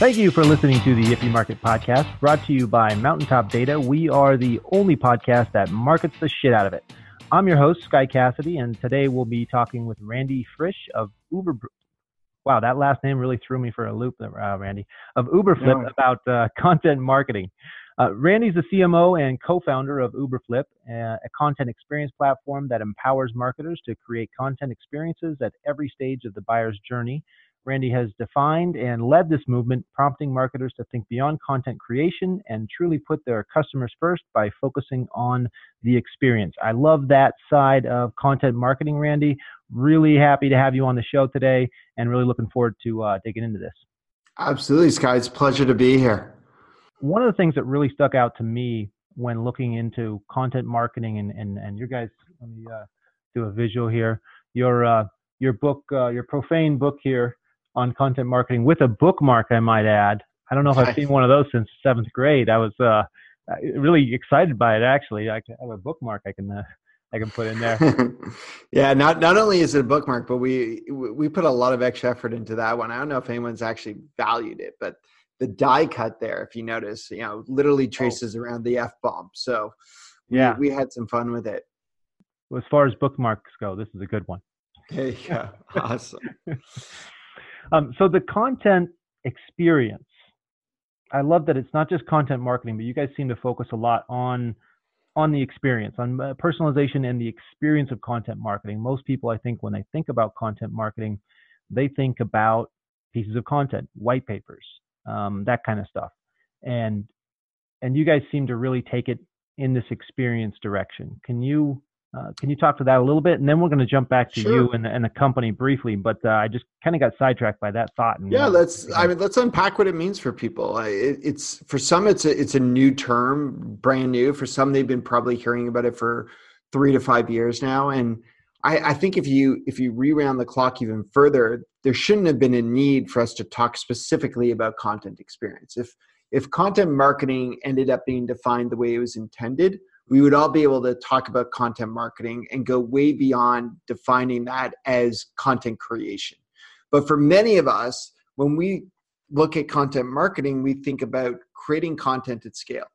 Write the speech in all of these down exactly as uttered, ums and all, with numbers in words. Thank you for listening to the Yippee Market Podcast, brought to you by Mountaintop Data. We are the only podcast that markets the shit out of it. I'm your host, Sky Cassidy, and today we'll be talking with Randy Frisch of Uber. Wow, that last name really threw me for a loop, uh, Randy, of Uberflip yeah. about uh, content marketing. Uh, Randy's the C M O and co-founder of Uberflip, a content experience platform that empowers marketers to create content experiences at every stage of the buyer's journey. Randy has defined and led this movement, prompting marketers to think beyond content creation and truly put their customers first by focusing on the experience. I love that side of content marketing, Randy. Really happy to have you on the show today and really looking forward to uh, digging into this. Absolutely, Sky. It's a pleasure to be here. One of the things that really stuck out to me when looking into content marketing and, and, and your guys, let me uh, do a visual here, your, uh, your book, uh, your profane book here, on content marketing with a bookmark, I might add. I don't know if I've seen one of those since seventh grade. I was uh, really excited by it, actually. I have a bookmark I can uh, I can put in there. yeah, not not only is it a bookmark, but we we put a lot of extra effort into that one. I don't know if anyone's actually valued it, but the die cut there, if you notice, you know, literally traces oh. around the F-bomb. So yeah, we, we had some fun with it. Well, as far as bookmarks go, this is a good one. There you go. Awesome. Um, so the content experience, I love that it's not just content marketing, but you guys seem to focus a lot on on the experience, on personalization and the experience of content marketing. Most people, I think, when they think about content marketing, they think about pieces of content, white papers, um, that kind of stuff. And and you guys seem to really take it in this experience direction. Can you Uh, can you talk to that a little bit? And then we're going to jump back to sure. you and, and the company briefly, but uh, I just kind of got sidetracked by that thought. And, yeah, uh, let's, I mean, let's unpack what it means for people. I, it, it's for some, it's a, it's a new term, brand new. For some, they've been probably hearing about it for three to five years now. And I, I think if you, if you rewound the clock even further, there shouldn't have been a need for us to talk specifically about content experience. If, if content marketing ended up being defined the way it was intended, we would all be able to talk about content marketing and go way beyond defining that as content creation. But for many of us, when we look at content marketing, we think about creating content at scale.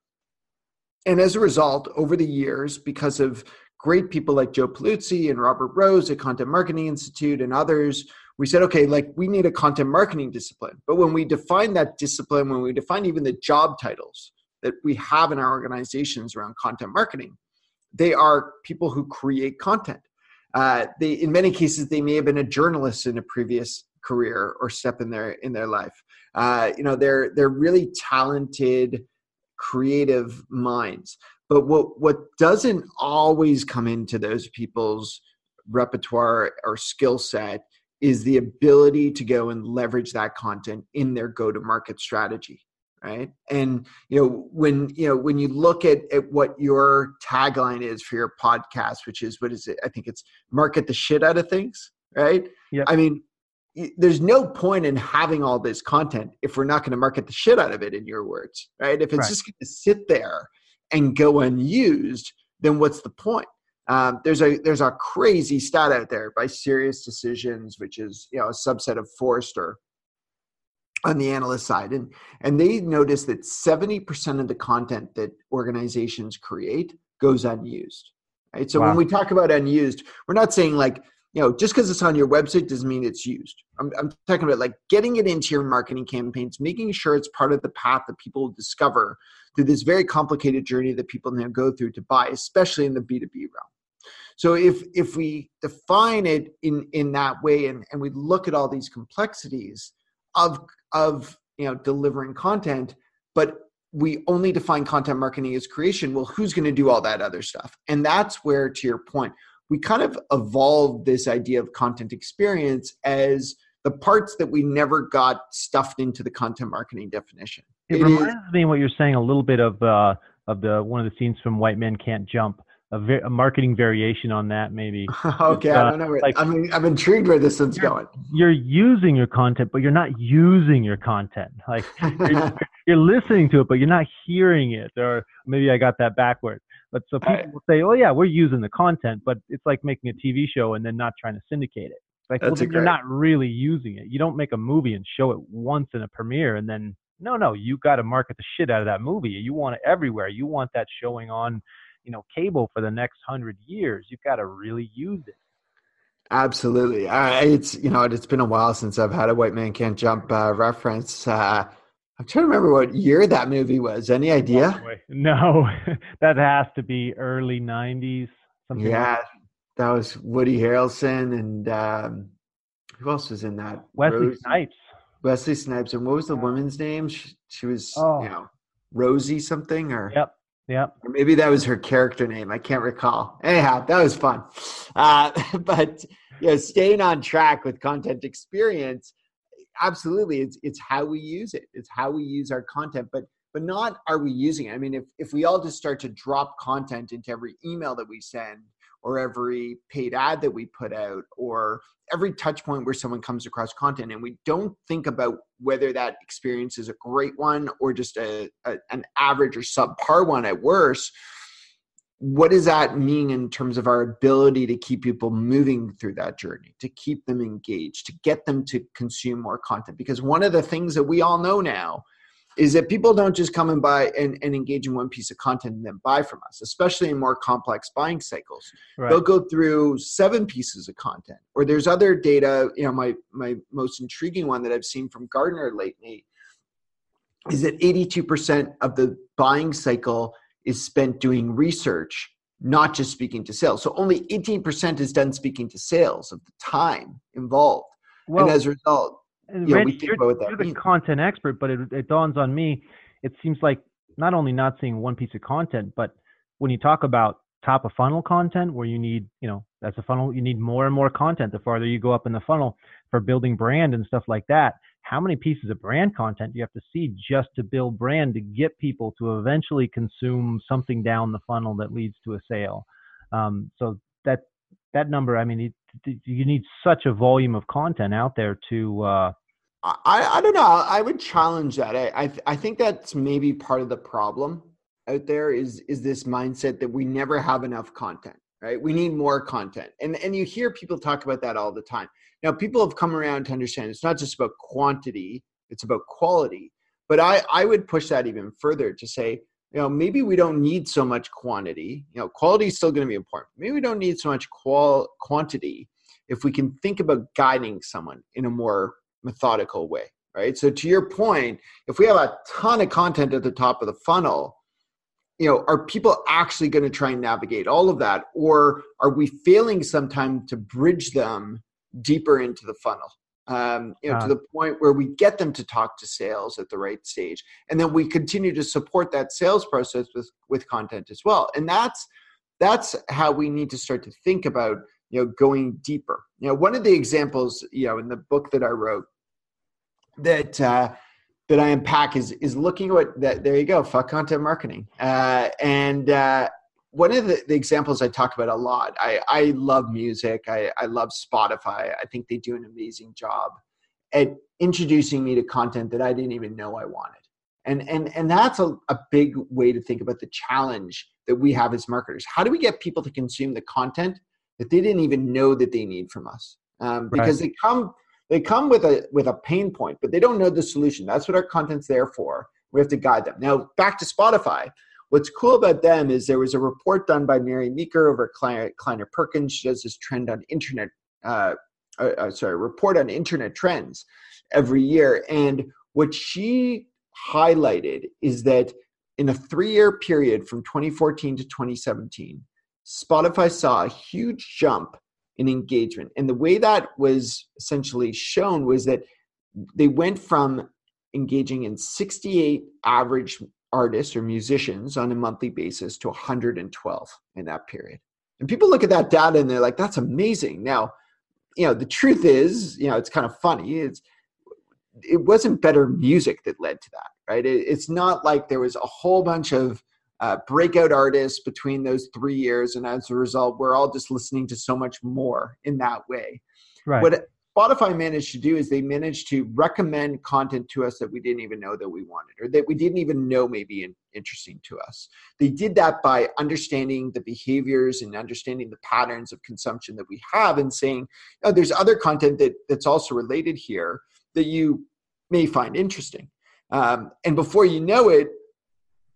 And as a result, over the years, because of great people like Joe Paluzzi and Robert Rose at Content Marketing Institute and others, we said, okay, like we need a content marketing discipline. But when we define that discipline, when we define even the job titles that we have in our organizations around content marketing, they are people who create content. Uh, they, in many cases, they may have been a journalist in a previous career or step in their in their life. Uh, you know, they're they're really talented, creative minds. But what what doesn't always come into those people's repertoire or skill set is the ability to go and leverage that content in their go-to-market strategy. Right. And, you know, when, you know, when you look at, at what your tagline is for your podcast, which is, what is it? I think it's market the shit out of things. Right. Yep. I mean, there's no point in having all this content if we're not going to market the shit out of it, in your words. Right. If it's right. just going to sit there and go unused, then what's the point? Um, there's a, there's a crazy stat out there by Serious Decisions, which is, you know, a subset of Forrester, on the analyst side. And, and they noticed that seventy percent of the content that organizations create goes unused. Right? So wow. when we talk about unused, we're not saying like, you know, just because it's on your website doesn't mean it's used. I'm, I'm talking about like getting it into your marketing campaigns, making sure it's part of the path that people discover through this very complicated journey that people now go through to buy, especially in the B two B realm. So if if we define it in, in that way and, and we look at all these complexities of of you know delivering content, but we only define content marketing as creation, well, who's going to do all that other stuff? And that's where, to your point, we kind of evolved this idea of content experience as the parts that we never got stuffed into the content marketing definition. It, it reminds is, me what you're saying a little bit of uh, of the one of the scenes from White Men Can't Jump. A, ver- a marketing variation on that, maybe. Okay, uh, I don't know. Where, like, I'm I'm intrigued where this one's going. You're using your content, but you're not using your content. Like you're, you're listening to it, but you're not hearing it. Or maybe I got that backward. But so people I, will say, "Oh yeah, we're using the content," but it's like making a T V show and then not trying to syndicate it. Like, well, you're great. Not really using it. You don't make a movie and show it once in a premiere and then, no, no, you got to market the shit out of that movie. You want it everywhere. You want that showing on, you know, cable for the next hundred years. You've got to really use it. Absolutely. Uh, it's, you know, it's been a while since I've had a White Man Can't Jump uh, reference. Uh, I'm trying to remember what year that movie was. Any idea? No, that has to be early nineties. Something yeah. Like that. That was Woody Harrelson and um, who else was in that? Wesley Rose, Snipes. Wesley Snipes. And what was the woman's name? She, she was, oh. you know, Rosie something or. Yep. Yep. Or maybe that was her character name. I can't recall. Anyhow, that was fun. Uh, but you know, staying on track with content experience, absolutely. It's it's how we use it. It's how we use our content, but but not are we using it. I mean, if if we all just start to drop content into every email that we send, or every paid ad that we put out, or every touch point where someone comes across content, and we don't think about whether that experience is a great one or just a, a an average or subpar one at worst, what does that mean in terms of our ability to keep people moving through that journey, to keep them engaged, to get them to consume more content? Because one of the things that we all know now is that people don't just come and buy and, and engage in one piece of content and then buy from us, especially in more complex buying cycles. Right. They'll go through seven pieces of content, or there's other data. You know, my, my most intriguing one that I've seen from Gartner lately is that eighty-two percent of the buying cycle is spent doing research, not just speaking to sales. So only eighteen percent is done speaking to sales of the time involved. Well, and as a result, And yeah, Randy, you're, you're the content expert, but it, it dawns on me, it seems like not only not seeing one piece of content, but when you talk about top of funnel content where you need, you know, that's a funnel, you need more and more content the farther you go up in the funnel for building brand and stuff like that. How many pieces of brand content do you have to see just to build brand to get people to eventually consume something down the funnel that leads to a sale? Um, so that that number, I mean, it, you need such a volume of content out there to uh I, I don't know. I would challenge that. I, I I think that's maybe part of the problem out there is is this mindset that we never have enough content, right? We need more content. And and you hear people talk about that all the time. Now, people have come around to understand it's not just about quantity, it's about quality. But I I would push that even further to say, you know, maybe we don't need so much quantity. You know, quality is still going to be important. Maybe we don't need so much qual- quantity if we can think about guiding someone in a more methodical way, right? So to your point, if we have a ton of content at the top of the funnel, you know, are people actually going to try and navigate all of that? Or are we failing sometimes to bridge them deeper into the funnel? Um, you know, uh, to the point where we get them to talk to sales at the right stage. And then we continue to support that sales process with, with content as well. And that's, that's how we need to start to think about, you know, going deeper. You know, one of the examples, you know, in the book that I wrote that, uh, that I unpack is, is looking at what that, there you go, fuck content marketing. Uh, and, uh, One of the, the examples I talk about a lot, I, I love music. I, I love Spotify. I think they do an amazing job at introducing me to content that I didn't even know I wanted. And and and that's a, a big way to think about the challenge that we have as marketers. How do we get people to consume the content that they didn't even know that they need from us? Um, because right. they come they come with a with a pain point, but they don't know the solution. That's what our content's there for. We have to guide them. Now, back to Spotify. What's cool about them is there was a report done by Mary Meeker over at Kleiner Perkins. She does this trend on internet, uh, uh, sorry, report on internet trends every year. And what she highlighted is that in a three-year period from twenty fourteen to twenty seventeen, Spotify saw a huge jump in engagement. And the way that was essentially shown was that they went from engaging in sixty-eight average artists or musicians on a monthly basis to one hundred twelve in that period. And people look at that data and they're like, that's amazing. Now, you know, the truth is, you know, it's kind of funny. It's, it wasn't better music that led to that, right? It, it's not like there was a whole bunch of uh, breakout artists between those three years. And as a result, we're all just listening to so much more in that way. Right. What Spotify managed to do is they managed to recommend content to us that we didn't even know that we wanted, or that we didn't even know may be interesting to us. They did that by understanding the behaviors and understanding the patterns of consumption that we have, and saying, oh, there's other content that, that's also related here that you may find interesting. Um, and before you know it,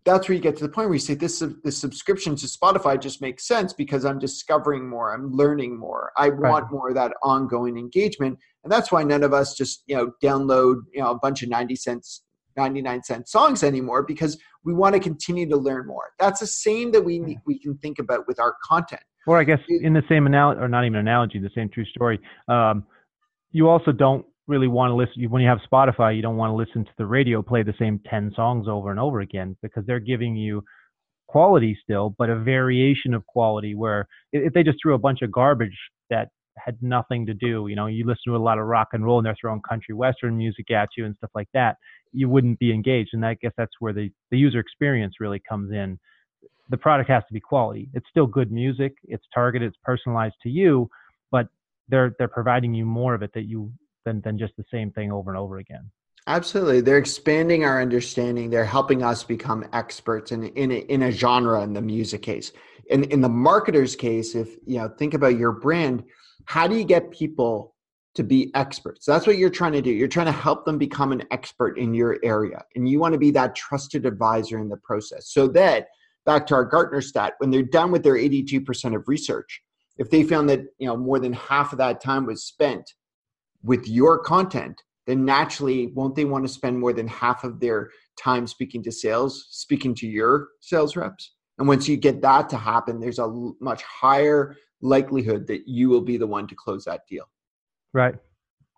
that's where you get to the point where you say, this, this subscription to Spotify just makes sense because I'm discovering more, I'm learning more. I right. want more of that ongoing engagement. And that's why none of us just, you know, download, you know, a bunch of ninety cents, ninety-nine cent songs anymore, because we want to continue to learn more. That's the same that we we can think about with our content. Or I guess in the same analogy, or not even analogy, the same true story. Um, you also don't really want to listen, when you have Spotify, you don't want to listen to the radio play the same ten songs over and over again, because they're giving you quality still, but a variation of quality, where if they just threw a bunch of garbage that had nothing to do, you know, you listen to a lot of rock and roll and they're throwing country western music at you and stuff like that, you wouldn't be engaged. And I guess that's where the, the user experience really comes in. The product has to be quality. It's still good music. It's targeted, it's personalized to you, but they're, they're providing you more of it that you, Than, than just the same thing over and over again. Absolutely. They're expanding our understanding. They're helping us become experts in, in, in a genre, in the music case. In, in the marketer's case, if you know, think about your brand, how do you get people to be experts? That's what you're trying to do. You're trying to help them become an expert in your area. And you want to be that trusted advisor in the process. So that, back to our Gartner stat, when they're done with their eighty-two percent of research, if they found that, you know, more than half of that time was spent with your content, then naturally, won't they want to spend more than half of their time speaking to sales, speaking to your sales reps? And once you get that to happen, there's a much higher likelihood that you will be the one to close that deal. Right.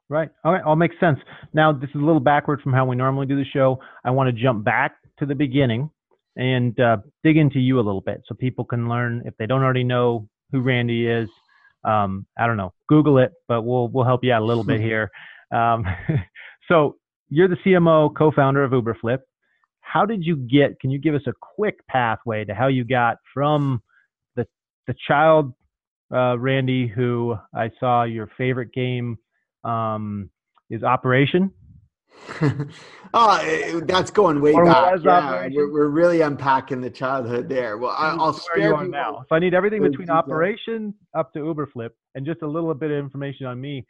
Right. All right. All makes sense. Now, this is a little backward from how we normally do the show. I want to jump back to the beginning and uh, dig into you a little bit so people can learn, if they don't already know who Randy is. Um, I don't know, Google it, but we'll, we'll help you out a little bit here. Um, so you're the C M O, co-founder of Uberflip. How did you get, can you give us a quick pathway to how you got from the, the child, uh, Randy, who I saw your favorite game, um, is Operation? oh, that's going way or back. Yeah, we're, we're really unpacking the childhood there. Well, I, I'll spare you now. So I need everything between Operation up to Uberflip, and just a little bit of information on me.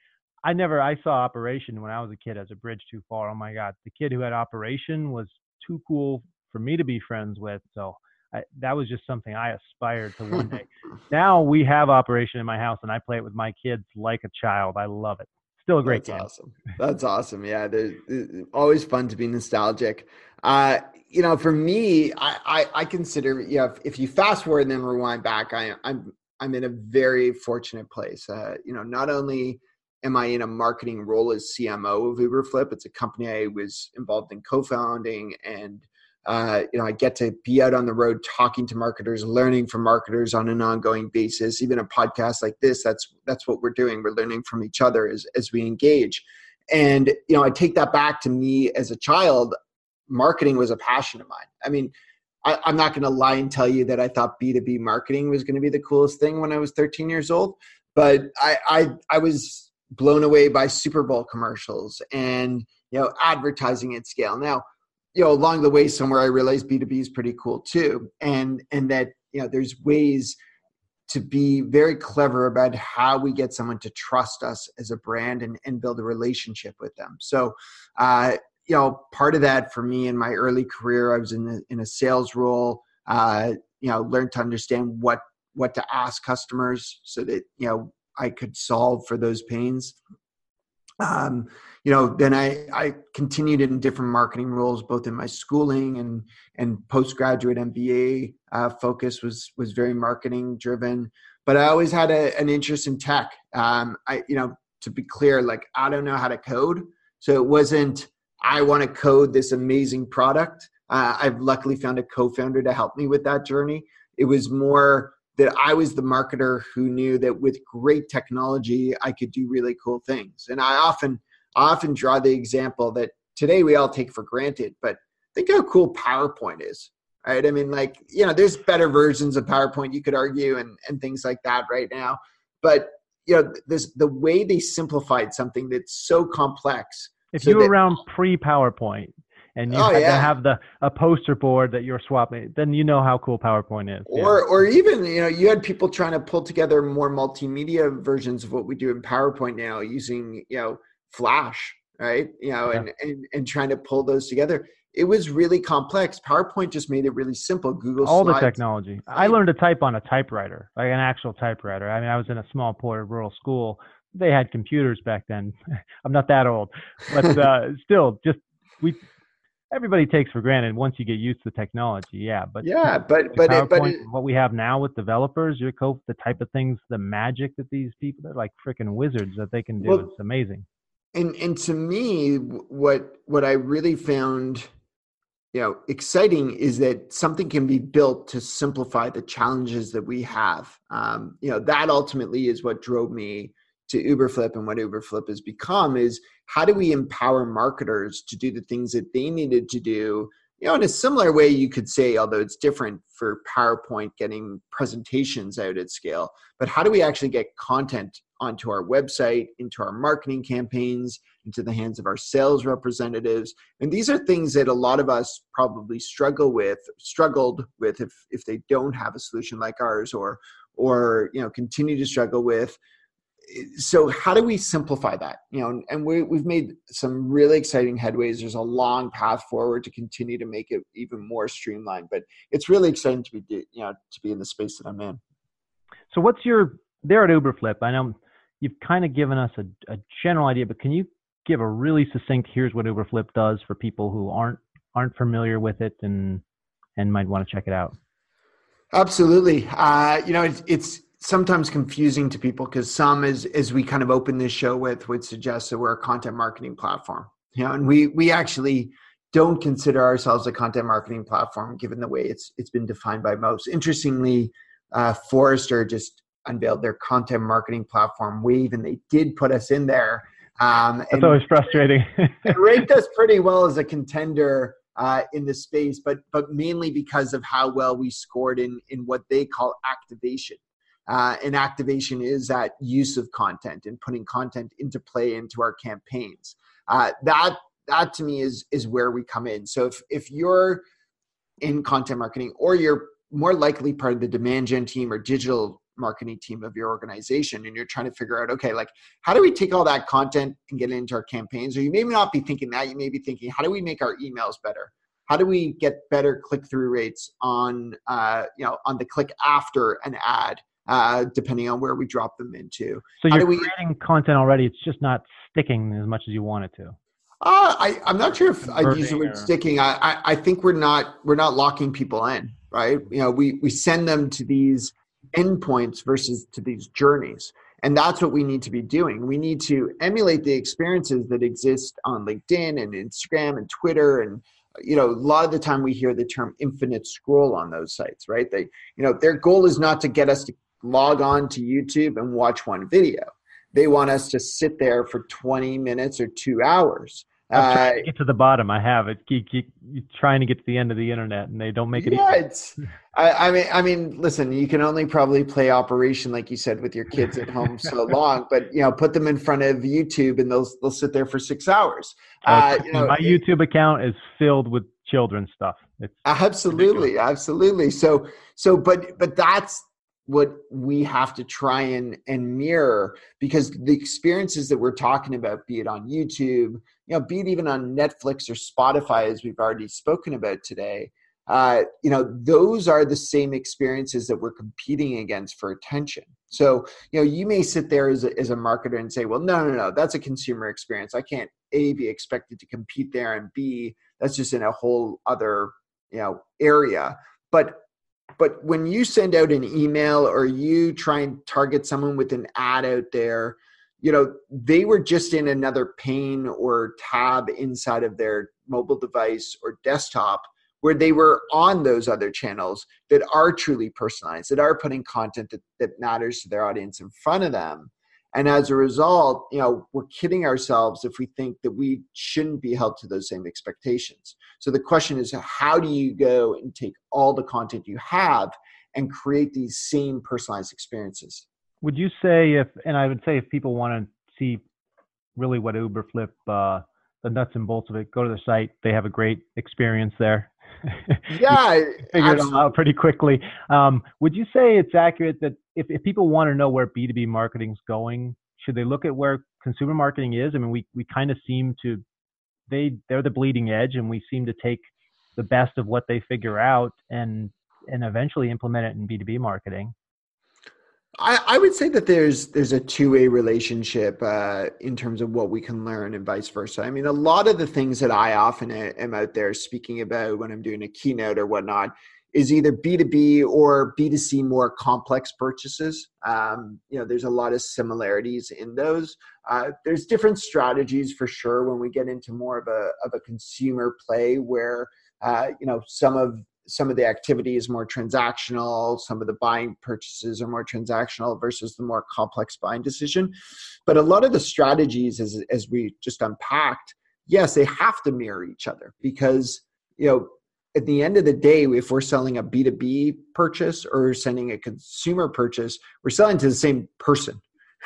I never, I saw Operation when I was a kid as a bridge too far. Oh my God, the kid who had Operation was too cool for me to be friends with. So I, that was just something I aspired to one day. Now we have Operation in my house, and I play it with my kids like a child. I love it. Still a great game. That's awesome. That's awesome. Yeah, there's always fun to be nostalgic. Uh, you know, for me, I, I, I consider, you know, if, if you fast forward and then rewind back, I, I'm I'm in a very fortunate place. Uh, you know, not only am I in a marketing role as C M O of Uberflip, it's a company I was involved in co-founding, and uh, you know, I get to be out on the road talking to marketers, learning from marketers on an ongoing basis. Even a podcast like this, that's, that's what we're doing. We're learning from each other as, as we engage. And, you know, I take that back to me as a child. Marketing was a passion of mine. I mean, I, I'm not going to lie and tell you that I thought B two B marketing was going to be the coolest thing when I was thirteen years old, but I, I, I was blown away by Super Bowl commercials and, you know, advertising at scale. Now, you know, along the way somewhere I realized B two B is pretty cool too. And, and that, you know, there's ways to be very clever about how we get someone to trust us as a brand and, and build a relationship with them. So, uh, you know, part of that for me in my early career, I was in the, in a sales role, uh, you know, learned to understand what, what to ask customers so that, you know, I could solve for those pains. Um, you know, then I, I continued in different marketing roles, both in my schooling and, and postgraduate M B A. Uh, focus was, was very marketing driven, but I always had a, an interest in tech. Um, I, you know, to be clear, like I don't know how to code. So it wasn't, I want to code this amazing product. Uh, I've luckily found a co-founder to help me with that journey. It was more that I was the marketer who knew that with great technology, I could do really cool things. And I often, I often draw the example that today we all take for granted, but think how cool PowerPoint is, right? I mean, like, you know, there's better versions of PowerPoint, you could argue, and, and things like that right now. But you know, this, the way they simplified something that's so complex. If so you were that, around pre-PowerPoint and you oh, had yeah. to have the a poster board that you're swapping, then you know how cool PowerPoint is. Or yeah. or even, you know, you had people trying to pull together more multimedia versions of what we do in PowerPoint now using, you know, Flash, right? You know, yeah. and, and, and trying to pull those together. It was really complex. PowerPoint just made it really simple. Google All slides. The technology. I learned to type on a typewriter, like an actual typewriter. I mean, I was in a small poor rural school. They had computers back then. I'm not that old, but uh, still, just we. Everybody takes for granted once you get used to the technology. Yeah, but yeah, but but, it, but it, what we have now with developers, your co- the type of things, the magic that these people, they're like freaking wizards that they can do. Well, it's amazing. And and to me, what what I really found, you know, exciting is that something can be built to simplify the challenges that we have. Um, you know, that ultimately is what drove me to Uberflip and what Uberflip has become is how do we empower marketers to do the things that they needed to do, you know, in a similar way you could say, although it's different for PowerPoint getting presentations out at scale, but how do we actually get content onto our website, into our marketing campaigns, into the hands of our sales representatives? And these are things that a lot of us probably struggle with, struggled with if if they don't have a solution like ours or or you know continue to struggle with. So how do we simplify that? You know, and we, we've made some really exciting headways. There's a long path forward to continue to make it even more streamlined, but it's really exciting to be, you know, to be in the space that I'm in. So what's your, there at Uberflip, I know you've kind of given us a, a general idea, but can you give a really succinct, here's what Uberflip does for people who aren't, aren't familiar with it and, and might want to check it out? Absolutely. Uh, you know, it's, it's, sometimes confusing to people because some, as as we kind of open this show with, would suggest that we're a content marketing platform, you know, and we we actually don't consider ourselves a content marketing platform given the way it's it's been defined by most. Interestingly, uh, Forrester just unveiled their content marketing platform wave, and they did put us in there. Um, That's and, always frustrating. It ranked us pretty well as a contender uh, in the space, but but mainly because of how well we scored in in what they call activation. Uh, and activation is that use of content and putting content into play into our campaigns. Uh, that that to me is is where we come in. So if if you're in content marketing or you're more likely part of the demand gen team or digital marketing team of your organization and you're trying to figure out, okay, like how do we take all that content and get it into our campaigns? Or you may not be thinking that, you may be thinking, how do we make our emails better? How do we get better click-through rates on uh, you know on the click after an ad? Uh, depending on where we drop them into. So you're we, creating content already. It's just not sticking as much as you want it to. Uh, I, I'm not sure if I'd use the word sticking. I, I, I think we're not we're not locking people in, right? You know, we, we send them to these endpoints versus to these journeys. And that's what we need to be doing. We need to emulate the experiences that exist on LinkedIn and Instagram and Twitter and you know, a lot of the time we hear the term infinite scroll on those sites, right? They, you know, their goal is not to get us to log on to YouTube and watch one video. They want us to sit there for twenty minutes or two hours. I'm trying uh, to get to the bottom. I have it. Keep, keep, keep trying to get to the end of the internet, and they don't make it. Yeah, easy. It's. I, I mean, I mean, listen. You can only probably play Operation, like you said, with your kids at home so long. But you know, put them in front of YouTube, and they'll they'll sit there for six hours. Uh, uh, you know, my it, YouTube account is filled with children's stuff. It's absolutely, ridiculous. absolutely. So, so, but, but that's what we have to try and, and mirror, because the experiences that we're talking about, be it on YouTube, you know, be it even on Netflix or Spotify, as we've already spoken about today, uh, you know, those are the same experiences that we're competing against for attention. So, you know, you may sit there as a, as a marketer and say, well, no, no, no, that's a consumer experience. I can't A, be expected to compete there, and B, that's just in a whole other, you know, area. But But when you send out an email or you try and target someone with an ad out there, you know, they were just in another pane or tab inside of their mobile device or desktop where they were on those other channels that are truly personalized, that are putting content that, that matters to their audience in front of them. And as a result, you know, we're kidding ourselves if we think that we shouldn't be held to those same expectations. So the question is, how do you go and take all the content you have and create these same personalized experiences? Would you say if, and I would say if people want to see really what Uberflip, uh, the nuts and bolts of it, go to their site. They have a great experience there. Yeah. Figure it all out pretty quickly. Um, would you say it's accurate that if, if people want to know where B two B marketing's going, should they look at where consumer marketing is? I mean, we, we kind of seem to, they, they're the bleeding edge, and we seem to take the best of what they figure out and, and eventually implement it in B two B marketing. I, I would say that there's there's a two-way relationship uh, in terms of what we can learn and vice versa. I mean, a lot of the things that I often am out there speaking about when I'm doing a keynote or whatnot is either B two B or B two C more complex purchases. Um, you know, there's a lot of similarities in those. Uh, there's different strategies for sure when we get into more of a of a consumer play where, uh, you know, some of Some of the activity is more transactional. Some of the buying purchases are more transactional versus the more complex buying decision. But a lot of the strategies, as, as we just unpacked, yes, they have to mirror each other because, you know, at the end of the day, if we're selling a B two B purchase or sending a consumer purchase, we're selling to the same person,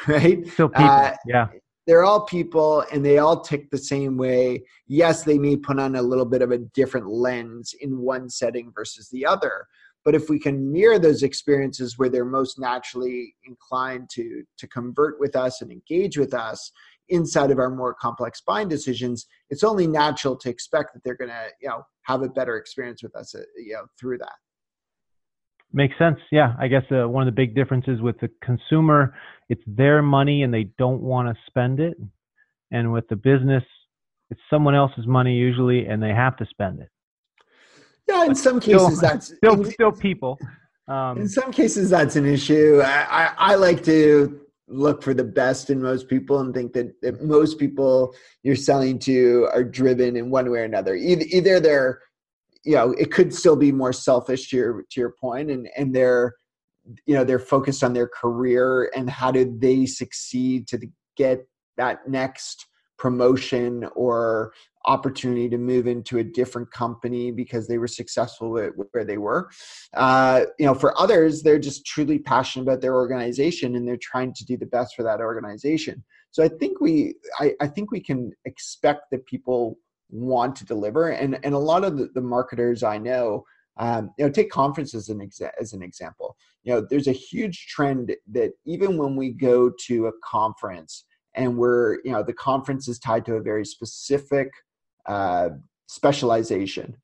right? So people, uh, yeah. They're all people and they all tick the same way. Yes, they may put on a little bit of a different lens in one setting versus the other. But if we can mirror those experiences where they're most naturally inclined to, to convert with us and engage with us inside of our more complex buying decisions, it's only natural to expect that they're going to, you know, have a better experience with us, you know, through that. Makes sense. Yeah. I guess uh, one of the big differences with the consumer, it's their money and they don't want to spend it. And with the business, it's someone else's money usually, and they have to spend it. Yeah. In but some still, cases, that's still, in, still people. Um, in some cases, that's an issue. I, I, I like to look for the best in most people and think that, that most people you're selling to are driven in one way or another. Either, either they're, you know, it could still be more selfish to your, to your point, and, and they're, you know, they're focused on their career and how do they succeed to get that next promotion or opportunity to move into a different company because they were successful at where they were. Uh, you know, for others, they're just truly passionate about their organization and they're trying to do the best for that organization. So I think we, I, I think we can expect that people want to deliver. And, and a lot of the, the marketers I know, um, you know, take conferences as an, exa- as an example. You know, there's a huge trend that even when we go to a conference and we're, you know, the conference is tied to a very specific uh, specialization,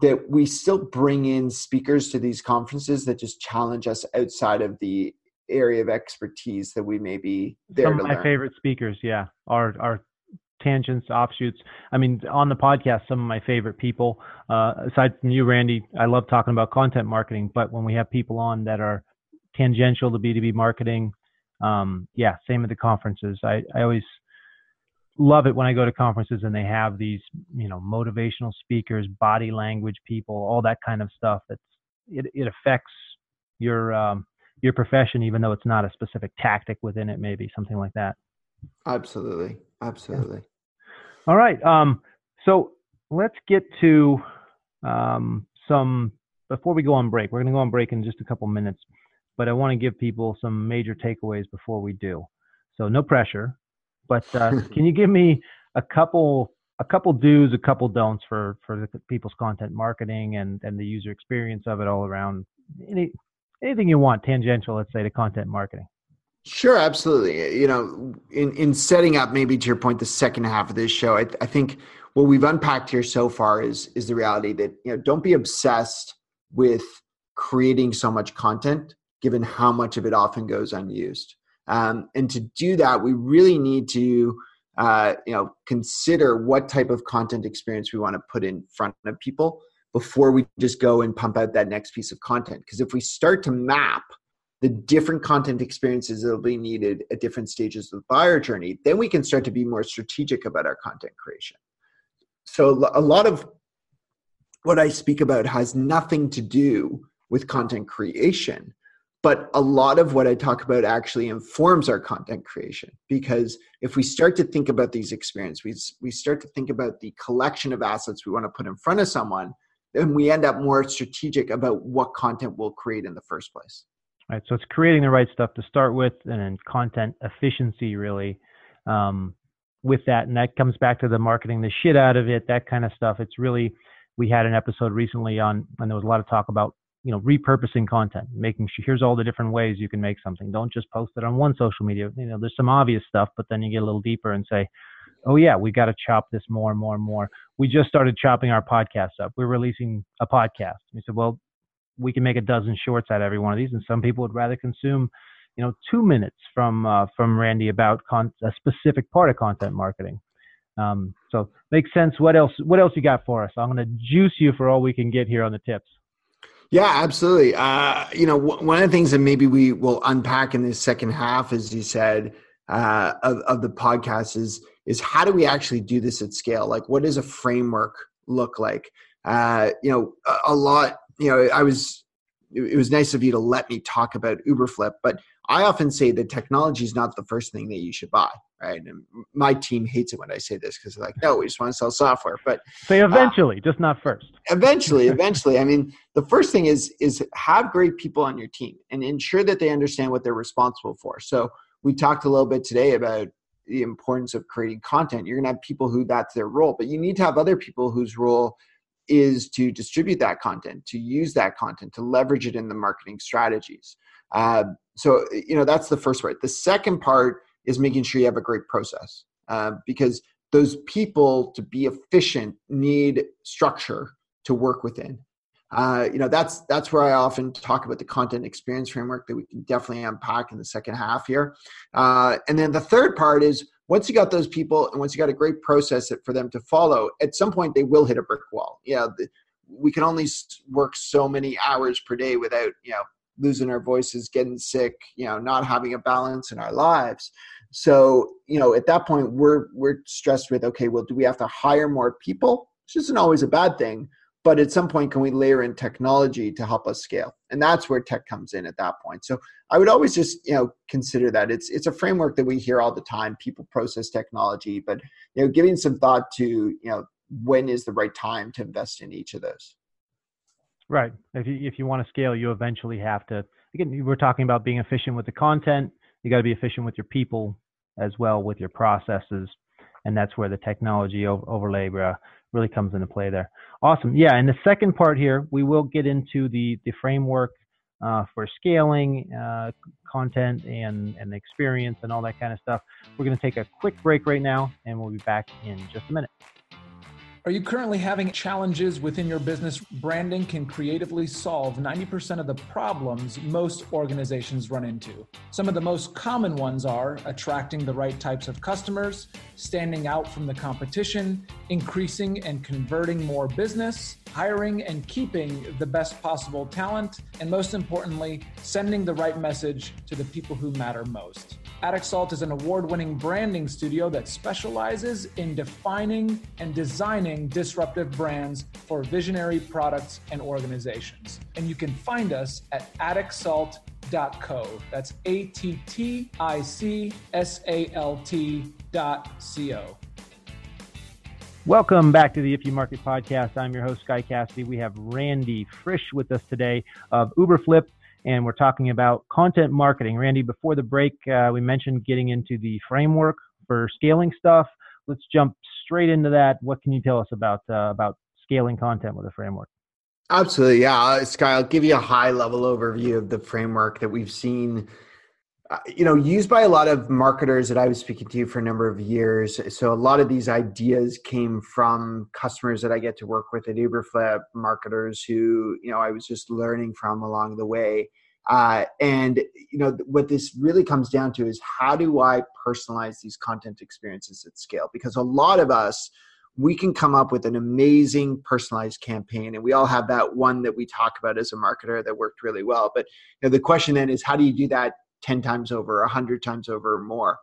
that we still bring in speakers to these conferences that just challenge us outside of the area of expertise that we may be there to learn. Some of my learn. favorite speakers, yeah, are are tangents, offshoots. I mean, on the podcast, some of my favorite people, uh, aside from you, Randy, I love talking about content marketing, but when we have people on that are tangential to B two B marketing, um, yeah, same at the conferences. I, I always love it when I go to conferences and they have these, you know, motivational speakers, body language people, all that kind of stuff. That's, it, it affects your, um, your profession, even though it's not a specific tactic within it, maybe something like that. Absolutely. Absolutely. All right. Um, so let's get to um, some, before we go on break, we're going to go on break in just a couple minutes, but I want to give people some major takeaways before we do. So no pressure, but uh, can you give me a couple, a couple do's, a couple don'ts for, for the people's content marketing and, and the user experience of it all around? Any, anything you want tangential, let's say, to content marketing. Sure, absolutely. You know, in, in setting up, maybe to your point, the second half of this show, I, th- I think what we've unpacked here so far is is the reality that, you know, don't be obsessed with creating so much content, given how much of it often goes unused. Um, and to do that, we really need to, uh, you know, consider what type of content experience we want to put in front of people before we just go and pump out that next piece of content. Because if we start to map the different content experiences that will be needed at different stages of the buyer journey, then we can start to be more strategic about our content creation. So a lot of what I speak about has nothing to do with content creation, but a lot of what I talk about actually informs our content creation. Because if we start to think about these experiences, we, we start to think about the collection of assets we want to put in front of someone, then we end up more strategic about what content we'll create in the first place. right? So it's creating the right stuff to start with, and then content efficiency really um, with that. And that comes back to the marketing the shit out of it, that kind of stuff. It's really, we had an episode recently on, and there was a lot of talk about, you know, repurposing content, making sure here's all the different ways you can make something. Don't just post it on one social media. You know, there's some obvious stuff, but then you get a little deeper and say, oh yeah, we got to chop this more and more and more. We just started chopping our podcast up. We're releasing a podcast. We said, well, we can make a dozen shorts out of every one of these. And some people would rather consume, you know, two minutes from, uh, from Randy about con- a specific part of content marketing. Um, so makes sense. What else, what else you got for us? I'm going to juice you for all we can get here on the tips. Yeah, absolutely. Uh, you know, w- one of the things that maybe we will unpack in this second half, as you said, uh, of, of the podcast is, is how do we actually do this at scale? Like, what does a framework look like? Uh, you know, a, a lot, you know, I was, it was nice of you to let me talk about Uberflip, but I often say that technology is not the first thing that you should buy, right? And my team hates it when I say this because they're like, no, we just want to sell software. But they eventually, uh, just not first. Eventually, eventually. I mean, the first thing is, is have great people on your team and ensure that they understand what they're responsible for. So we talked a little bit today about the importance of creating content. You're going to have people who that's their role, but you need to have other people whose role is to distribute that content, to use that content, to leverage it in the marketing strategies. Uh, so, you know, that's the first part. The second part is making sure you have a great process uh, because those people, to be efficient, need structure to work within. Uh, you know, that's that's where I often talk about the content experience framework that we can definitely unpack in the second half here. Uh, and then the third part is once you got those people and once you got a great process for them to follow, at some point they will hit a brick wall. You know, we can only work so many hours per day without, you know, losing our voices, getting sick, you know, not having a balance in our lives. So, you know, at that point we're we're stressed with, okay, well, do we have to hire more people? Which isn't always a bad thing. But at some point, can we layer in technology to help us scale? And that's where tech comes in at that point. So I would always just, you know, consider that it's it's a framework that we hear all the time: people, process, technology. But, you know, giving some thought to, you know, when is the right time to invest in each of those. Right. If you if you want to scale, you eventually have to. Again, we're talking about being efficient with the content. You got to be efficient with your people as well, with your processes, and that's where the technology overlay Uh, really comes into play there. Awesome. Yeah. And the second part here, we will get into the, the framework uh, for scaling uh, content and, and the experience and all that kind of stuff. We're going to take a quick break right now, and we'll be back in just a minute. Are you currently having challenges within your business? Branding can creatively solve ninety percent of the problems most organizations run into. Some of the most common ones are attracting the right types of customers, standing out from the competition, increasing and converting more business, hiring and keeping the best possible talent, and most importantly, sending the right message to the people who matter most. Adexalt is an award-winning branding studio that specializes in defining and designing disruptive brands for visionary products and organizations. And you can find us at adexalt dot co. That's A T T I C S A L T dot C O. Welcome back to the Yippee Market Podcast. I'm your host, Sky Cassidy. We have Randy Frisch with us today of Uberflip, and we're talking about content marketing. Randy, before the break, uh, we mentioned getting into the framework for scaling stuff. Let's jump straight into that. What can you tell us about uh, about scaling content with a framework? Absolutely, yeah. Sky, I'll give you a high-level overview of the framework that we've seen, uh, you know, used by a lot of marketers that I was speaking to for a number of years. So a lot of these ideas came from customers that I get to work with at Uberflip, marketers who, you know, I was just learning from along the way. Uh, and, you know, what this really comes down to is how do I personalize these content experiences at scale? Because a lot of us, we can come up with an amazing personalized campaign, and we all have that one that we talk about as a marketer that worked really well. But, you know, the question then is, how do you do that ten times over, one hundred times over or more?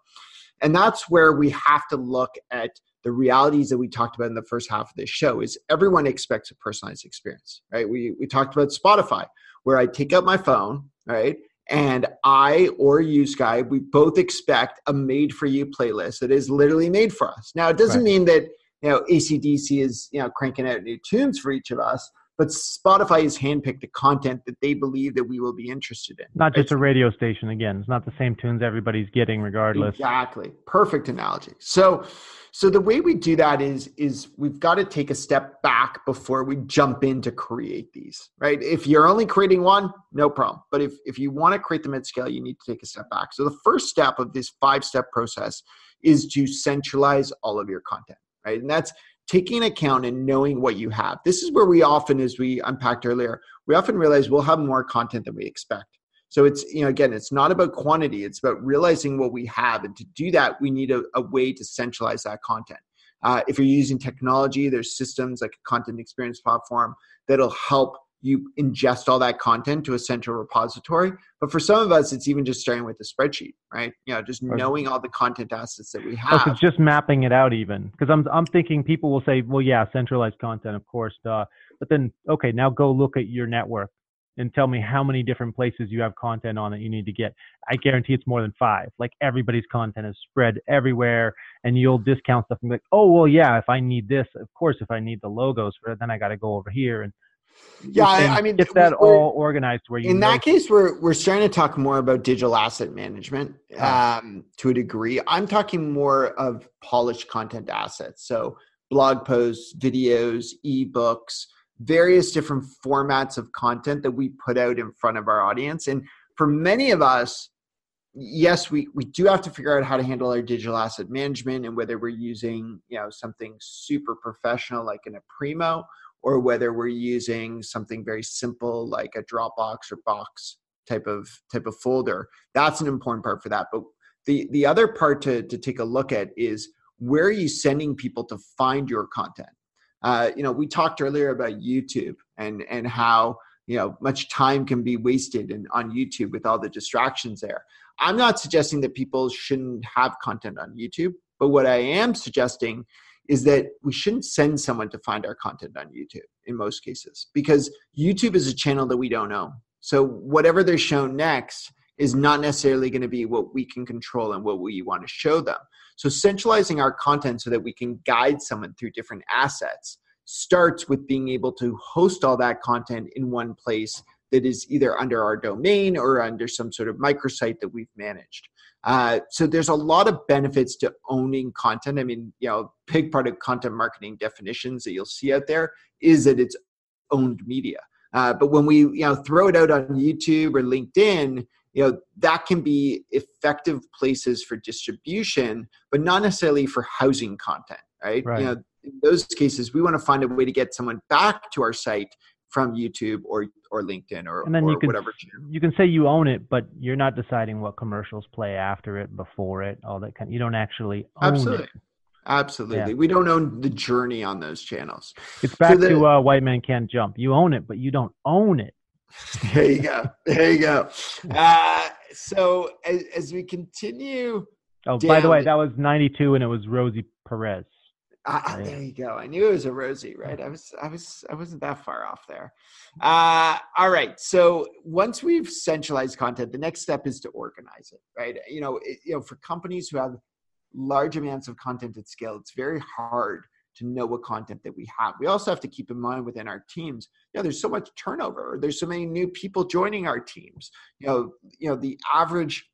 And that's where we have to look at the realities that we talked about in the first half of this show is everyone expects a personalized experience, right? We we talked about Spotify, where I take out my phone, right? And I or you, Sky, we both expect a made-for-you playlist that is literally made for us. Now, it doesn't right. mean that, you know, A C D C is, you know, cranking out new tunes for each of us, But Spotify has handpicked the content that they believe that we will be interested in. Not just a radio station again. It's not the same tunes everybody's getting regardless. Exactly. Perfect analogy. So so the way we do that is is we've got to take a step back before we jump in to create these, right? If you're only creating one, no problem. But if, if you want to create them at scale, you need to take a step back. So the first step of this five-step process is to centralize all of your content, right? And that's taking account and knowing what you have. This is where we often, as we unpacked earlier, we often realize we'll have more content than we expect. So it's, you know, again, it's not about quantity. It's about realizing what we have. And to do that, we need a, a way to centralize that content. Uh, if you're using technology, there's systems like a content experience platform that'll help you ingest all that content to a central repository. But for some of us, it's even just starting with a spreadsheet, right? You know, just knowing all the content assets that we have. Oh, so just mapping it out even. Because I'm I'm thinking people will say, well, yeah, centralized content, of course. Duh. But then, okay, now go look at your network and tell me how many different places you have content on that you need to get. I guarantee it's more than five. Like everybody's content is spread everywhere, and you'll discount stuff and be like, oh, well, yeah, if I need this, of course, if I need the logos for it, then I got to go over here and Yeah, I mean, get that all organized where you. In that case, we're we're starting to talk more about digital asset management um, to a degree. I'm talking more of polished content assets, so blog posts, videos, ebooks, various different formats of content that we put out in front of our audience. And for many of us, yes, we we do have to figure out how to handle our digital asset management and whether we're using you know something super professional like an Aprimo, or whether we're using something very simple like a Dropbox or Box type of type of folder. That's an important part for that. But the, the other part to, to take a look at is where are you sending people to find your content? Uh, you know, we talked earlier about YouTube and, and how you know much time can be wasted in, on YouTube with all the distractions there. I'm not suggesting that people shouldn't have content on YouTube, but what I am suggesting is that we shouldn't send someone to find our content on YouTube in most cases, because YouTube is a channel that we don't own. So whatever they're shown next is not necessarily going to be what we can control and what we want to show them. So centralizing our content so that we can guide someone through different assets starts with being able to host all that content in one place that is either under our domain or under some sort of microsite that we've managed. Uh, so there's a lot of benefits to owning content. I mean, you know, big part of content marketing definitions that you'll see out there is that it's owned media. Uh, but when we, you know, throw it out on YouTube or LinkedIn, you know, that can be effective places for distribution, but not necessarily for housing content, right? Right. You know, in those cases, we want to find a way to get someone back to our site from YouTube or, or LinkedIn or, and then or you can, whatever. You can say you own it, but you're not deciding what commercials play after it, before it, all that kind of, you don't actually own Absolutely. it. Absolutely. Yeah. We don't own the journey on those channels. It's back so that, to uh, White Man Can't Jump. You own it, but you don't own it. There you go. There you go. Uh, so as, as we continue. Oh, down, by the way, that was ninety-two and it was Rosie Perez. Ah, there you go. I knew it was a Rosie, right? I was, I was, I wasn't that far off there. Uh, all right. So once we've centralized content, the next step is to organize it, right? You know, it, you know, for companies who have large amounts of content at scale, it's very hard to know what content that we have. We also have to keep in mind within our teams, you know, there's so much turnover. There's so many new people joining our teams. You know, you know, the average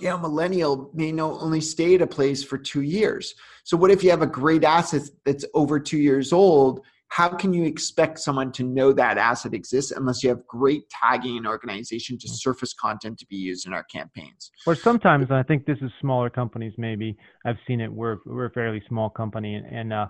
You know, millennial may no only stay at a place for two years. So what if you have a great asset that's over two years old? How can you expect someone to know that asset exists unless you have great tagging and organization to surface content to be used in our campaigns? Or sometimes, and I think this is smaller companies maybe, I've seen it, we're, we're a fairly small company, and, and uh,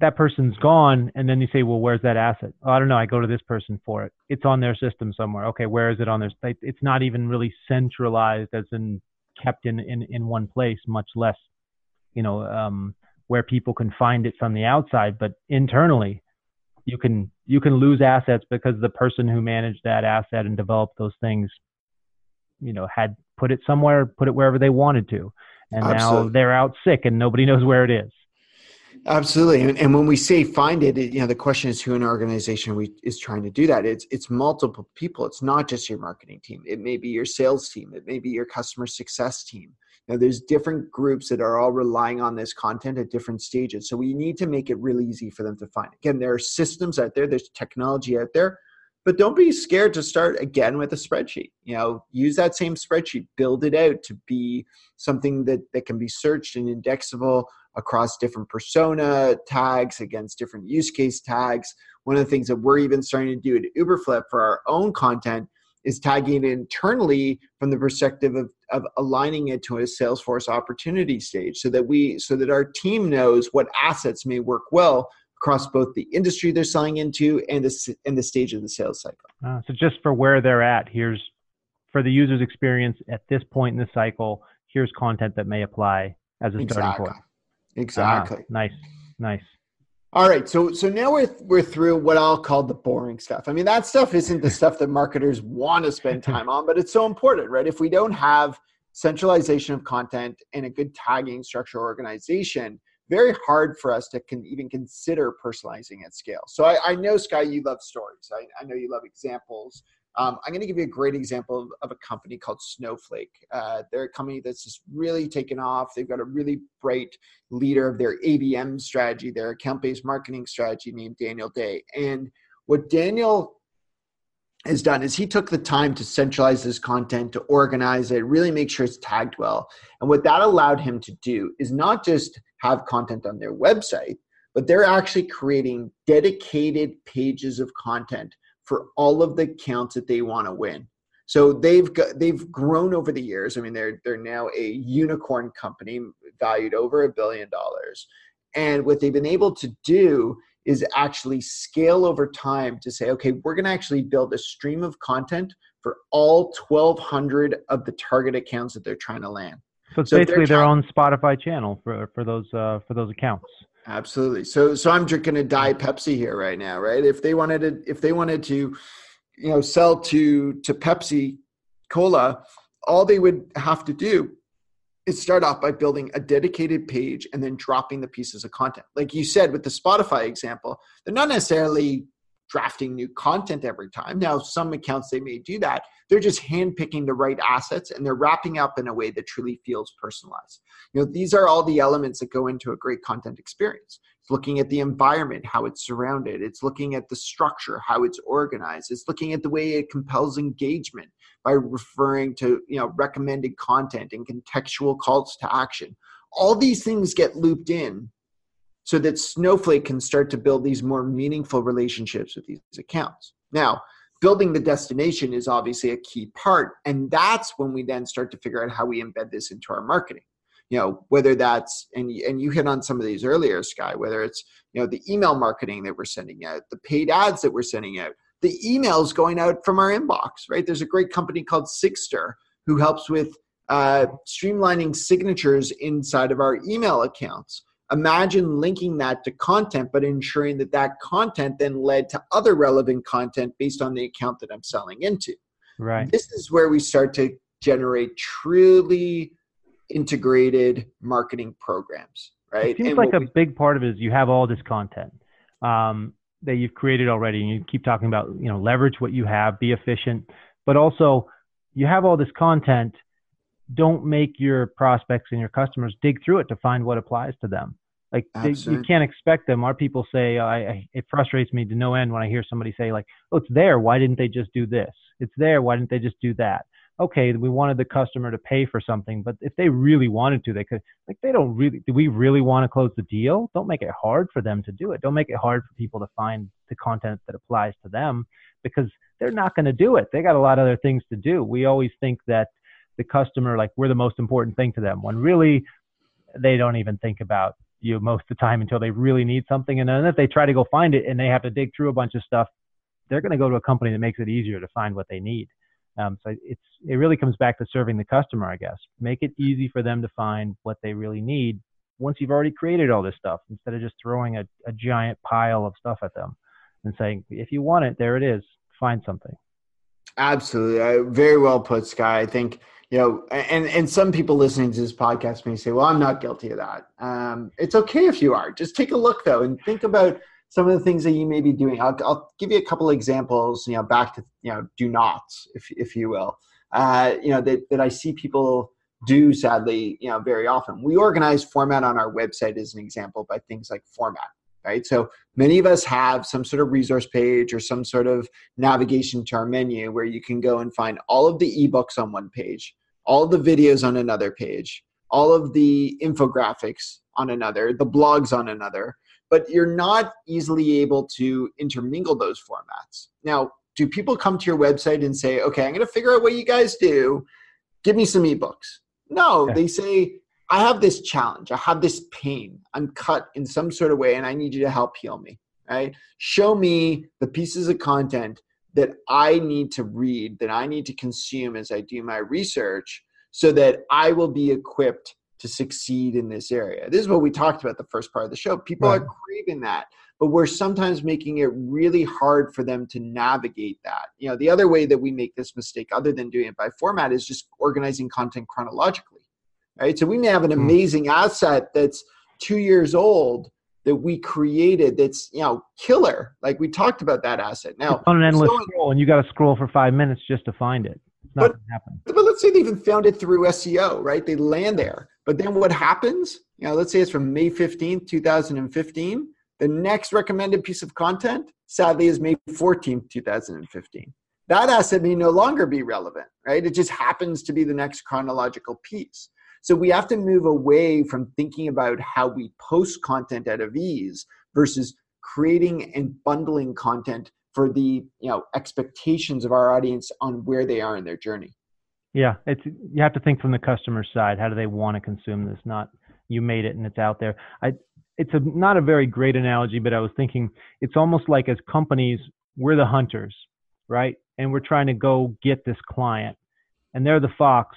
that person's gone, and then you say, well, where's that asset? Oh, I don't know. I go to this person for it. It's on their system somewhere. Okay, where is it on their site? It's not even really centralized as in kept in, in, in one place, much less, you know, um, where people can find it from the outside. But internally, you can you can lose assets because the person who managed that asset and developed those things, you know, had put it somewhere, put it wherever they wanted to. And Absolutely. Now they're out sick and nobody knows where it is. Absolutely. And, and when we say find it, you know, the question is who in our organization we, is trying to do that. It's it's multiple people. It's not just your marketing team. It may be your sales team. It may be your customer success team. Now, there's different groups that are all relying on this content at different stages. So we need to make it really easy for them to find. Again, there are systems out there, there's technology out there, but don't be scared to start again with a spreadsheet. You know, use that same spreadsheet, build it out to be something that, that can be searched and indexable across different persona tags, against different use case tags. One of the things that we're even starting to do at Uberflip for our own content is tagging it internally from the perspective of, of aligning it to a Salesforce opportunity stage so that we, so that our team knows what assets may work well across both the industry they're selling into and the, and the stage of the sales cycle. Uh, so just for where they're at, here's for the user's experience at this point in the cycle, here's content that may apply as a exactly. starting point. Exactly. Uh, nice, nice. All right, so so now we're we're through what I'll call the boring stuff. I mean, that stuff isn't the stuff that marketers want to spend time on, but it's so important, right? If we don't have centralization of content and a good tagging structure organization, very hard for us to can even consider personalizing at scale. So I, I know, Sky, you love stories. I, I know you love examples. Um, I'm going to give you a great example of, of a company called Snowflake. Uh, they're a company that's just really taken off. They've got a really bright leader of their A B M strategy, their account-based marketing strategy, named Daniel Day. And what Daniel has done is he took the time to centralize this content, to organize it, really make sure it's tagged well. And what that allowed him to do is not just have content on their website, but they're actually creating dedicated pages of content for all of the accounts that they want to win. So they've got, they've grown over the years. I mean, they're they're now a unicorn company valued over a billion dollars. And what they've been able to do is actually scale over time to say, okay, we're going to actually build a stream of content for all twelve hundred of the target accounts that they're trying to land. So it's so basically their trying- own Spotify channel for for those uh, for those accounts. Absolutely. So, so I'm drinking a Diet Pepsi here right now, right? If they wanted to, if they wanted to, you know, sell to, to Pepsi Cola, all they would have to do is start off by building a dedicated page and then dropping the pieces of content. Like you said, with the Spotify example, they're not necessarily drafting new content every time. Now, some accounts, they may do that. They're just handpicking the right assets and they're wrapping up in a way that truly feels personalized. You know, these are all the elements that go into a great content experience. It's looking at the environment, how it's surrounded. It's looking at the structure, how it's organized. It's looking at the way it compels engagement by referring to, you know, recommended content and contextual calls to action. All these things get looped in so that Snowflake can start to build these more meaningful relationships with these accounts. Now, building the destination is obviously a key part. And that's when we then start to figure out how we embed this into our marketing. You know, whether that's, and, and you hit on some of these earlier, Sky, whether it's, you know, the email marketing that we're sending out, the paid ads that we're sending out, the emails going out from our inbox, right? There's a great company called Sixter who helps with uh, streamlining signatures inside of our email accounts. Imagine linking that to content, but ensuring that that content then led to other relevant content based on the account that I'm selling into. Right. This is where we start to generate truly integrated marketing programs, right? It seems and like a we- big part of it is you have all this content um, that you've created already, and you keep talking about, you know, leverage what you have, be efficient, but also you have all this content. Don't make your prospects and your customers dig through it to find what applies to them. Like they, you can't expect them. Our people say, I, I, it frustrates me to no end when I hear somebody say like, oh, it's there. Why didn't they just do this? It's there. Why didn't they just do that? Okay. We wanted the customer to pay for something, but if they really wanted to, they could, like, they don't really, do we really want to close the deal? Don't make it hard for them to do it. Don't make it hard for people to find the content that applies to them because they're not going to do it. They got a lot of other things to do. We always think that the customer, like we're the most important thing to them when really they don't even think about you most of the time until they really need something. And then if they try to go find it and they have to dig through a bunch of stuff, they're going to go to a company that makes it easier to find what they need. Um, so it's, it really comes back to serving the customer, I guess. Make it easy for them to find what they really need once you've already created all this stuff, instead of just throwing a, a giant pile of stuff at them and saying, if you want it, there it is, find something. Absolutely. I, very well put, Sky. I think, you know, and, and some people listening to this podcast may say, well, I'm not guilty of that. Um, it's okay if you are. Just take a look, though, and think about some of the things that you may be doing. I'll, I'll give you a couple examples, you know, back to, you know, do nots, if if you will, uh, you know, that, that I see people do, sadly, you know, very often. We organize format on our website, as an example, by things like format, right? So many of us have some sort of resource page or some sort of navigation to our menu where you can go and find all of the ebooks on one page, all of the videos on another page, all of the infographics on another, the blogs on another, but you're not easily able to intermingle those formats. Now, do people come to your website and say, okay, I'm going to figure out what you guys do. Give me some ebooks. No, yeah. They say, I have this challenge. I have this pain. I'm cut in some sort of way and I need you to help heal me, right? Show me the pieces of content that I need to read, that I need to consume as I do my research so that I will be equipped to succeed in this area. This is what we talked about the first part of the show. People right. are craving that, but we're sometimes making it really hard for them to navigate that. You know, the other way that we make this mistake, other than doing it by format, is just organizing content chronologically, right? So we may have an amazing mm. asset that's two years old that we created that's, you know, killer. Like we talked about that asset. Now, it's on an endless so, scroll, and you got to scroll for five minutes just to find it. It's not going to happen. But let's say they even found it through S E O, right? They land there. But then what happens, you know, let's say it's from May fifteenth, two thousand fifteen. The next recommended piece of content, sadly, is May fourteenth, two thousand fifteen. That asset may no longer be relevant, right? It just happens to be the next chronological piece. So we have to move away from thinking about how we post content out of ease versus creating and bundling content for the, you know, expectations of our audience on where they are in their journey. Yeah, it's you have to think from the customer side. How do they want to consume this? Not you made it and it's out there. I, it's a, not a very great analogy, but I was thinking it's almost like as companies, we're the hunters, right? And we're trying to go get this client, and they're the fox.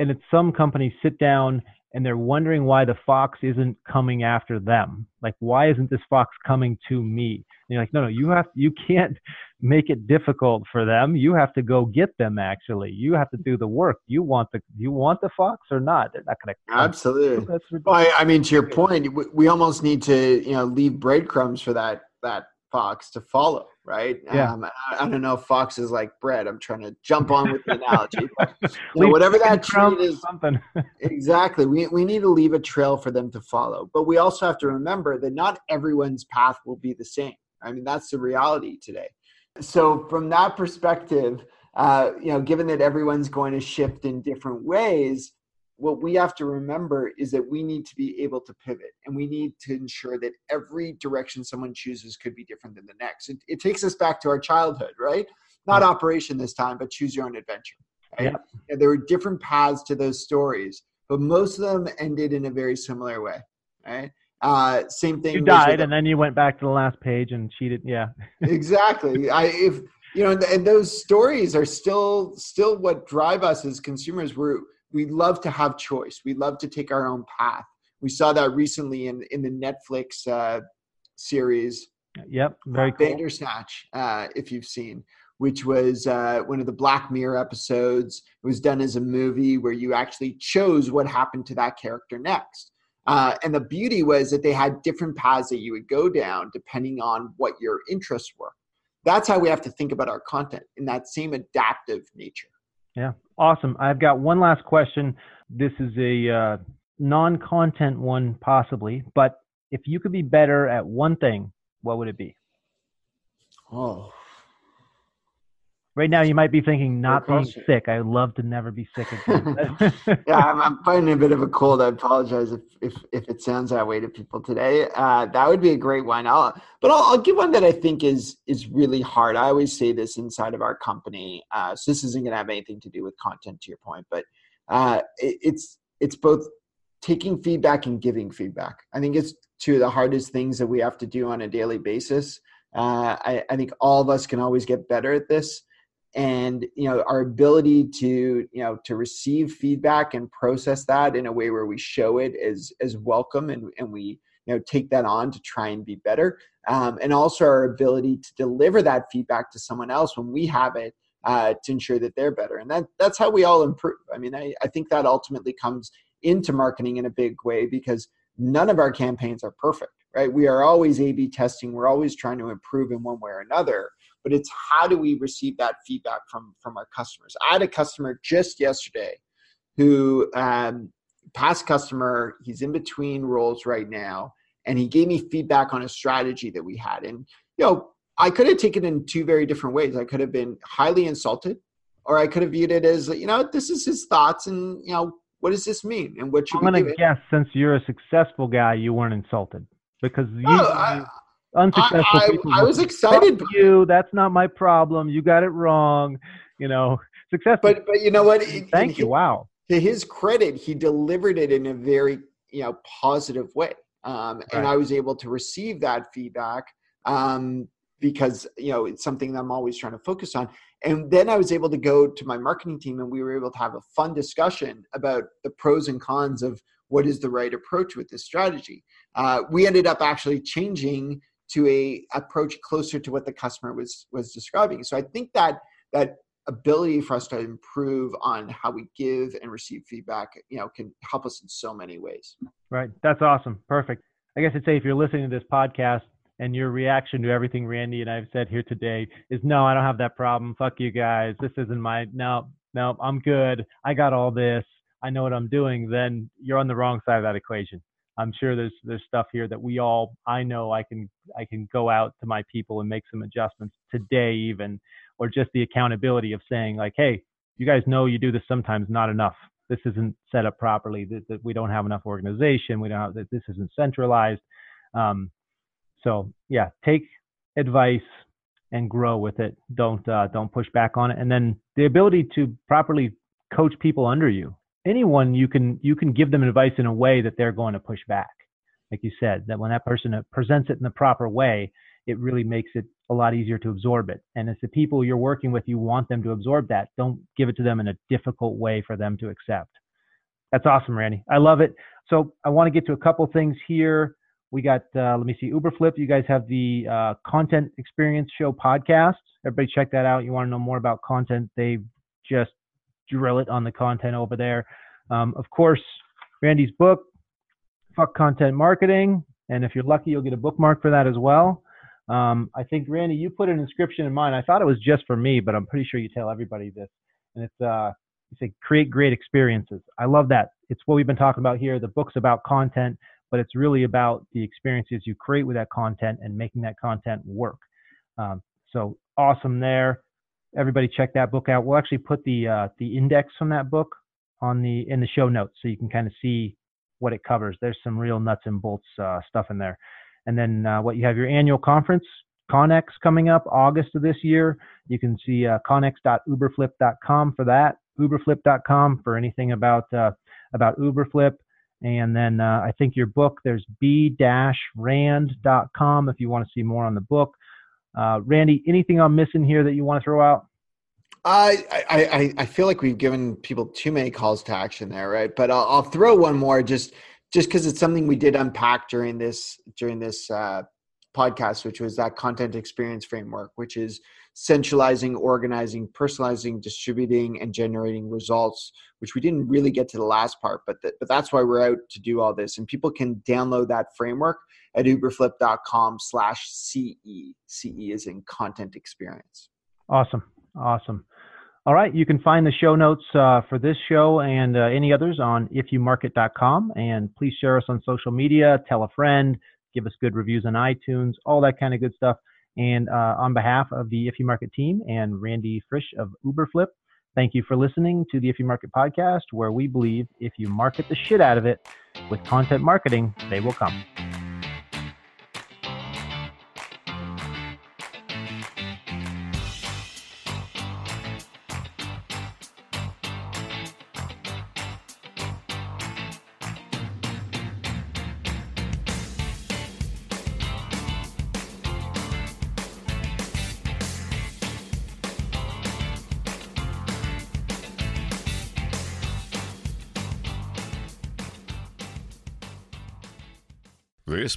And it's some companies sit down and they're wondering why the fox isn't coming after them. Like, why isn't this fox coming to me? And you're like, no, no, you have, you can't make it difficult for them. You have to go get them. Actually, you have to do the work. You want the, you want the fox or not? They're not going to. Absolutely. That's ridiculous. I mean, to your point, we, we almost need to, you know, leave breadcrumbs for that that fox to follow, right? Yeah. Um, I, I don't know if fox is like bread. I'm trying to jump on with the analogy, but you know, whatever that treat is, something. Exactly. We we need to leave a trail for them to follow, but we also have to remember that not everyone's path will be the same. I mean, that's the reality today. So from that perspective, uh, you know, given that everyone's going to shift in different ways, what we have to remember is that we need to be able to pivot, and we need to ensure that every direction someone chooses could be different than the next. It, it takes us back to our childhood, right? Not yeah. Operation this time, but choose your own adventure. Right? Yeah. Yeah, there were different paths to those stories, but most of them ended in a very similar way, right? Uh, same thing. You died, and then you went back to the last page and cheated. Yeah, exactly. I, if you know, and those stories are still, still what drive us as consumers. We we love to have choice. We love to take our own path. We saw that recently in in the Netflix uh, series. Yep, very cool. Bandersnatch, uh, if you've seen, which was uh, one of the Black Mirror episodes. It was done as a movie where you actually chose what happened to that character next. Uh, and the beauty was that they had different paths that you would go down depending on what your interests were. That's how we have to think about our content, in that same adaptive nature. Yeah, awesome. I've got one last question. This is a uh, non-content one possibly, but if you could be better at one thing, what would it be? Oh. Right now, you might be thinking, not being sick. I'd love to never be sick again. Yeah, I'm, I'm fighting a bit of a cold. I apologize if if, if it sounds that way to people today. Uh, that would be a great one. I'll, but I'll, I'll give one that I think is is really hard. I always say this inside of our company. Uh, so this isn't going to have anything to do with content, to your point. But uh, it, it's it's both taking feedback and giving feedback. I think it's two of the hardest things that we have to do on a daily basis. Uh, I, I think all of us can always get better at this. And, you know, our ability to, you know, to receive feedback and process that in a way where we show it as, as welcome and, and we, you know, take that on to try and be better. Um, and also our ability to deliver that feedback to someone else when we have it uh, to ensure that they're better. And that that's how we all improve. I mean, I, I think that ultimately comes into marketing in a big way, because none of our campaigns are perfect, right? We are always A B testing. We're always trying to improve in one way or another. But it's how do we receive that feedback from, from our customers? I had a customer just yesterday who, um, past customer, he's in between roles right now. And he gave me feedback on a strategy that we had. And, you know, I could have taken it in two very different ways. I could have been highly insulted, or I could have viewed it as, you know, this is his thoughts and, you know, what does this mean? And what should we do? I'm going to guess, since you're a successful guy, you weren't insulted, because you, no, I, unsuccessful I, I, people. I was excited. You, that's not my problem. You got it wrong. You know, successful. But, but you know what? It, Thank it, you. It, wow. To his credit, he delivered it in a very, you know, positive way. Um, and right. I was able to receive that feedback um, because, you know, it's something that I'm always trying to focus on. And then I was able to go to my marketing team, and we were able to have a fun discussion about the pros and cons of what is the right approach with this strategy. Uh, we ended up actually changing to a approach closer to what the customer was was describing. So I think that that ability for us to improve on how we give and receive feedback, you know, can help us in so many ways. Right. That's awesome. Perfect. I guess I'd say if you're listening to this podcast and your reaction to everything Randy and I've said here today is, no, I don't have that problem. Fuck you guys. This isn't my, no, no, I'm good. I got all this. I know what I'm doing. Then you're on the wrong side of that equation. I'm sure there's, there's stuff here that we all, I know I can, I can go out to my people and make some adjustments today even, or just the accountability of saying like, hey, you guys know you do this sometimes, not enough. This isn't set up properly. That, that we don't have enough organization. We don't have that. This isn't centralized. Um, so yeah, take advice and grow with it. Don't, uh, don't push back on it. And then the ability to properly coach people under you. Anyone, you can, you can give them advice in a way that they're going to push back. Like you said, that when that person presents it in the proper way, it really makes it a lot easier to absorb it. And if the people you're working with, you want them to absorb that, don't give it to them in a difficult way for them to accept. That's awesome, Randy. I love it. So I want to get to a couple things here. We got, uh, let me see, Uberflip. You guys have the uh, Content Experience Show podcast. Everybody check that out. You want to know more about content, they just drill it on the content over there. Um, of course, Randy's book, Fuck Content Marketing. And if you're lucky, you'll get a bookmark for that as well. Um, I think, Randy, you put an inscription in mine. I thought it was just for me, but I'm pretty sure you tell everybody this. And it's, uh, you say, create great experiences. I love that. It's what we've been talking about here. The book's about content, but it's really about the experiences you create with that content and making that content work. Um, so awesome there. Everybody check that book out. We'll actually put the, uh, the index from that book on the, in the show notes. So you can kind of see what it covers. There's some real nuts and bolts, uh, stuff in there. And then uh, what you have your annual conference, Connex, coming up August of this year. You can see uh, connex dot uberflip dot com for that, uberflip dot com for anything about uh, about Uberflip. And then uh, I think your book, there's b dash rand dot com if you want to see more on the book. Uh, Randy, anything I'm missing here that you want to throw out? I, I, I feel like we've given people too many calls to action there, right? But I'll, I'll throw one more just – just because it's something we did unpack during this during this uh, podcast, which was that content experience framework, which is centralizing, organizing, personalizing, distributing, and generating results, which we didn't really get to the last part, but, th- but that's why we're out to do all this. And people can download that framework at uberflip dot com slash C E. C E is in content experience. Awesome. Awesome. All right. You can find the show notes uh, for this show and uh, any others on if you market dot com. And please share us on social media, tell a friend, give us good reviews on iTunes, all that kind of good stuff. And uh, on behalf of the If You Market team and Randy Frisch of Uberflip, thank you for listening to the If You Market podcast, where we believe if you market the shit out of it with content marketing, they will come. This